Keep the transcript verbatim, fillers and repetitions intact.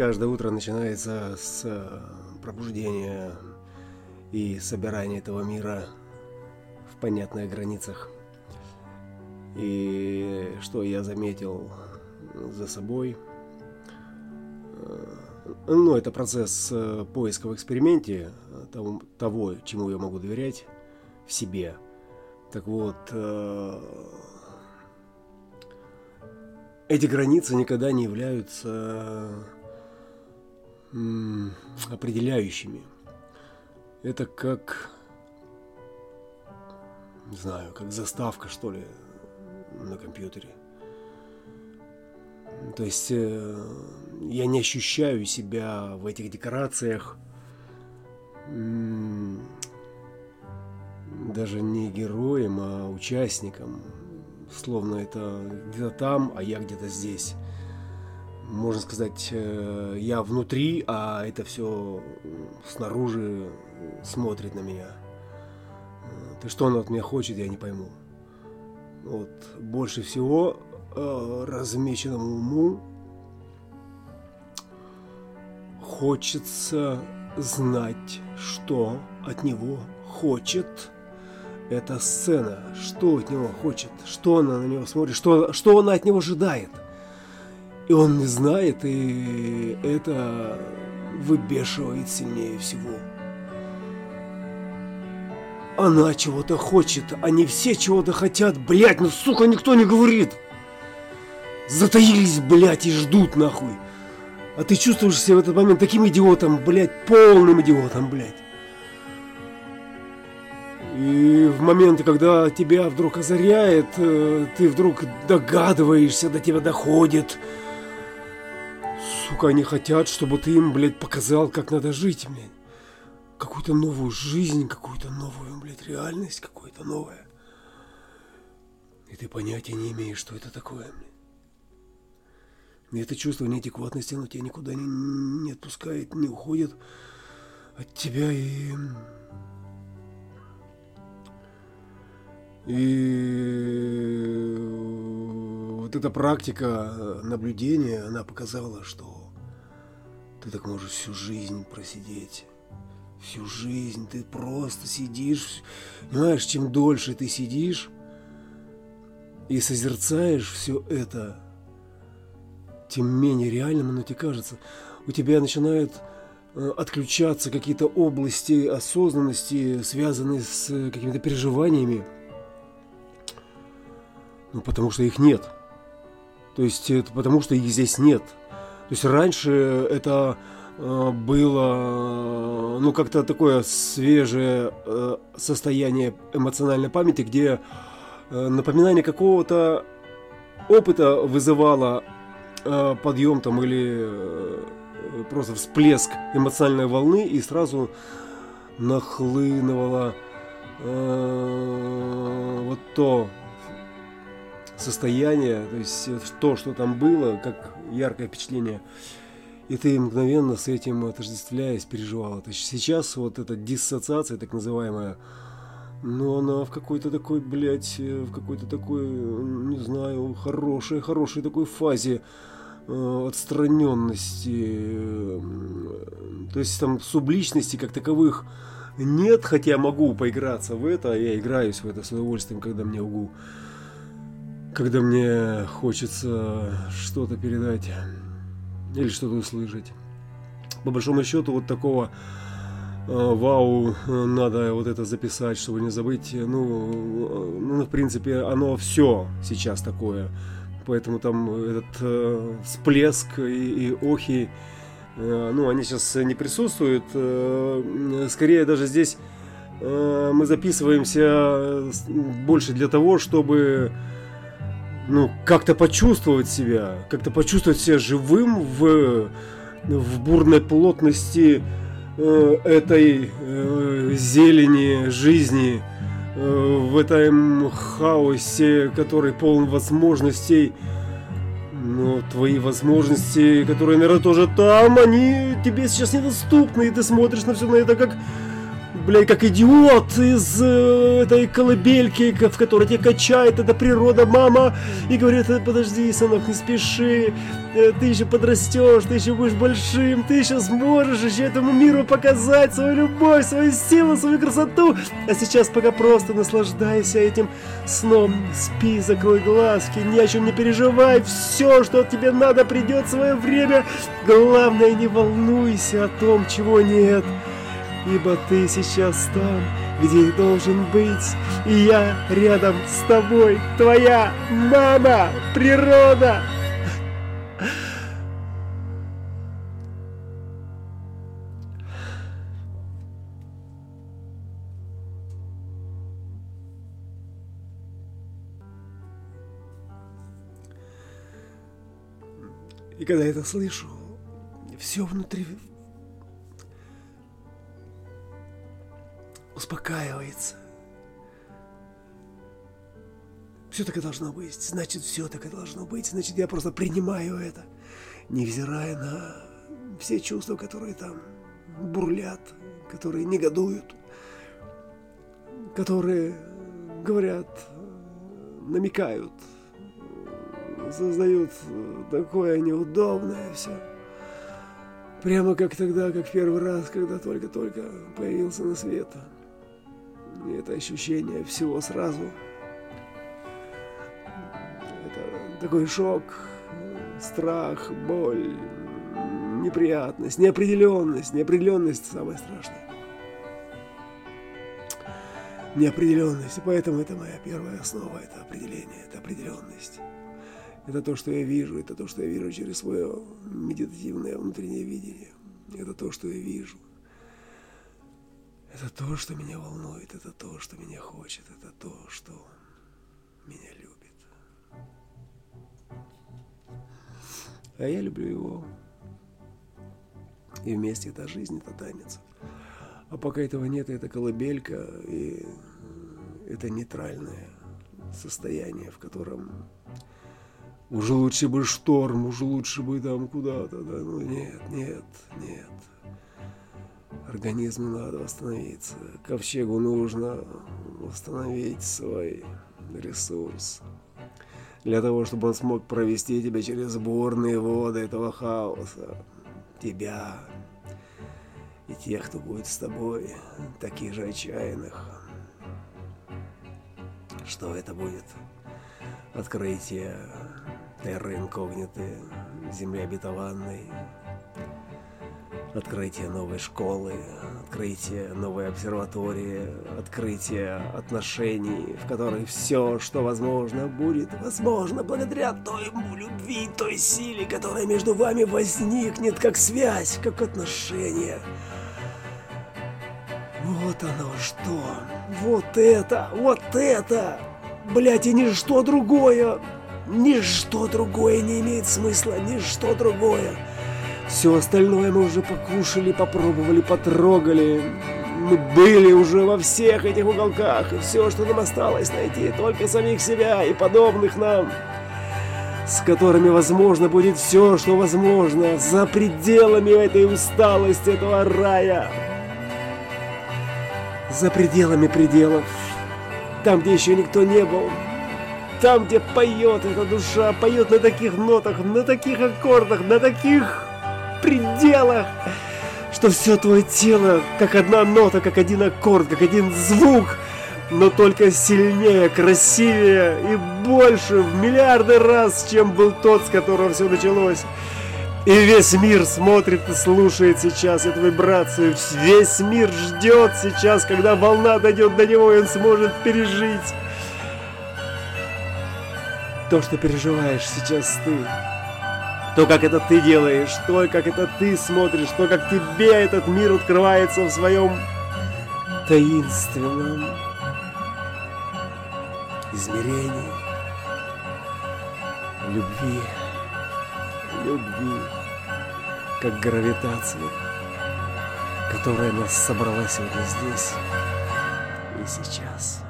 каждое утро начинается с пробуждения и собирания этого мира в понятных границах. И что я заметил за собой, ну, это процесс поиска в эксперименте того, того, чему я могу доверять в себе. Так вот, эти границы никогда не являются определяющими. Это как, не знаю, как заставка, что ли, на компьютере. То есть я не ощущаю себя в этих декорациях даже не героем, а участником. Словно это где-то там, а я где-то здесь. Можно сказать, я внутри, а это все снаружи смотрит на меня. То, что оно от меня хочет, я не пойму. Вот, больше всего размеченному уму хочется знать, что от него хочет эта сцена, что от него хочет, что она на него смотрит, что, что она от него ожидает. И он не знает, и это выбешивает сильнее всего. Она чего-то хочет, они все чего-то хотят, блять, ну сука, никто не говорит. Затаились, блять, и ждут, нахуй. А ты чувствуешь себя в этот момент таким идиотом, блять, полным идиотом, блять. И в моменты, когда тебя вдруг озаряет, ты вдруг догадываешься, до тебя доходит. Сука, они хотят, чтобы ты им, блядь, показал, как надо жить, блядь. Какую-то новую жизнь, какую-то новую, блядь, реальность, какое-то новое. И ты понятия не имеешь, что это такое, блядь. И это чувство неадекватности, оно тебя никуда не, не отпускает, не уходит от тебя и... И вот эта практика наблюдения, она показала, что ты так можешь всю жизнь просидеть. Всю жизнь ты просто сидишь. Понимаешь, чем дольше ты сидишь и созерцаешь все это, тем менее реальным оно тебе кажется. У тебя начинают отключаться какие-то области осознанности, связанные с какими-то переживаниями. Ну, потому что их нет. То есть, это потому что их здесь нет. То есть, раньше это э, было, ну, как-то такое свежее э, состояние эмоциональной памяти, где э, напоминание какого-то опыта вызывало э, подъем там или э, просто всплеск эмоциональной волны, и сразу нахлынывало э, вот то... состояние, то есть то, что там было, как яркое впечатление, и ты мгновенно с этим отождествляясь переживал. То есть сейчас вот эта диссоциация, так называемая, но она в какой-то такой, блядь, в какой-то такой, не знаю, хорошей, хорошей такой фазе э, отстраненности, э, то есть там субличности как таковых нет, хотя могу поиграться в это, я играюсь в это с удовольствием, когда мне угу. Когда мне хочется что-то передать или что-то услышать. По большому счету, вот такого э, вау, надо вот это записать, чтобы не забыть. Ну, ну, в принципе, оно все сейчас такое. Поэтому там этот э, всплеск и, и охи, э, ну, они сейчас не присутствуют. Э, скорее даже здесь э, мы записываемся больше для того, чтобы... ну, как-то почувствовать себя, как-то почувствовать себя живым в, в бурной плотности э, этой э, зелени жизни, э, в этом хаосе, который полон возможностей. Но твои возможности, которые, наверное, тоже там, они тебе сейчас недоступны, и ты смотришь на все на это как блядь, как идиот из э, этой колыбельки, в которой тебя качает эта природа, мама, и говорит: подожди, сынок, не спеши, ты еще подрастешь, ты еще будешь большим, ты еще сможешь еще этому миру показать свою любовь, свою силу, свою красоту, а сейчас пока просто наслаждайся этим сном, спи, закрой глазки, ни о чем не переживай, все, что тебе надо, придет свое время, главное, не волнуйся о том, чего нет, ибо ты сейчас там, где должен быть, и я рядом с тобой, твоя мама, природа. И когда я это слышу, все внутри успокаивается. Все так и должно быть. Значит, все так и должно быть. Значит, я просто принимаю это, невзирая на все чувства, которые там бурлят, которые негодуют, которые говорят, намекают, создают такое неудобное все. Прямо как тогда, как первый раз, когда только-только появился на свет. И это ощущение всего сразу. Это такой шок, страх, боль, неприятность, неопределенность. Неопределенность самое страшное. Неопределенность. И поэтому это моя первая основа, это определение, это определенность. Это то, что я вижу, это то, что я вижу через свое медитативное внутреннее видение. Это то, что я вижу. Это то, что меня волнует, это то, что меня хочет, это то, что меня любит. А я люблю его. И вместе это жизнь, это танец. А пока этого нет, это колыбелька, и это нейтральное состояние, в котором... Уже лучше бы шторм, уже лучше бы там куда-то, да, ну нет, нет, нет. Организму надо восстановиться, ковчегу нужно восстановить свой ресурс. Для того, чтобы он смог провести тебя через бурные воды этого хаоса, тебя и тех, кто будет с тобой, таких же отчаянных. Что это будет? Открытие терры инкогниты, земли обетованной, открытие новой школы, открытие новой обсерватории, открытие отношений, в которых все, что возможно, будет возможно благодаря той любви, той силе, которая между вами возникнет, как связь, как отношение. Вот оно что! Вот это! Вот это! Блять, и ничто другое, ничто другое не имеет смысла, ничто другое. Все остальное мы уже покушали, попробовали, потрогали. Мы были уже во всех этих уголках, и все, что нам осталось найти, только самих себя и подобных нам, с которыми, возможно, будет все, что возможно, за пределами этой усталости, этого рая, за пределами пределов. Там, где еще никто не был, там, где поет эта душа, поет на таких нотах, на таких аккордах, на таких пределах, что все твое тело, как одна нота, как один аккорд, как один звук, но только сильнее, красивее и больше в миллиарды раз, чем был тот, с которого все началось. И весь мир смотрит и слушает сейчас эту вибрацию. Весь мир ждет сейчас, когда волна дойдет до него, и он сможет пережить то, что переживаешь сейчас ты. То, как это ты делаешь, то, как это ты смотришь, то, как тебе этот мир открывается в своем таинственном измерении любви. Любви, как гравитация, которая нас собрала сегодня здесь и сейчас.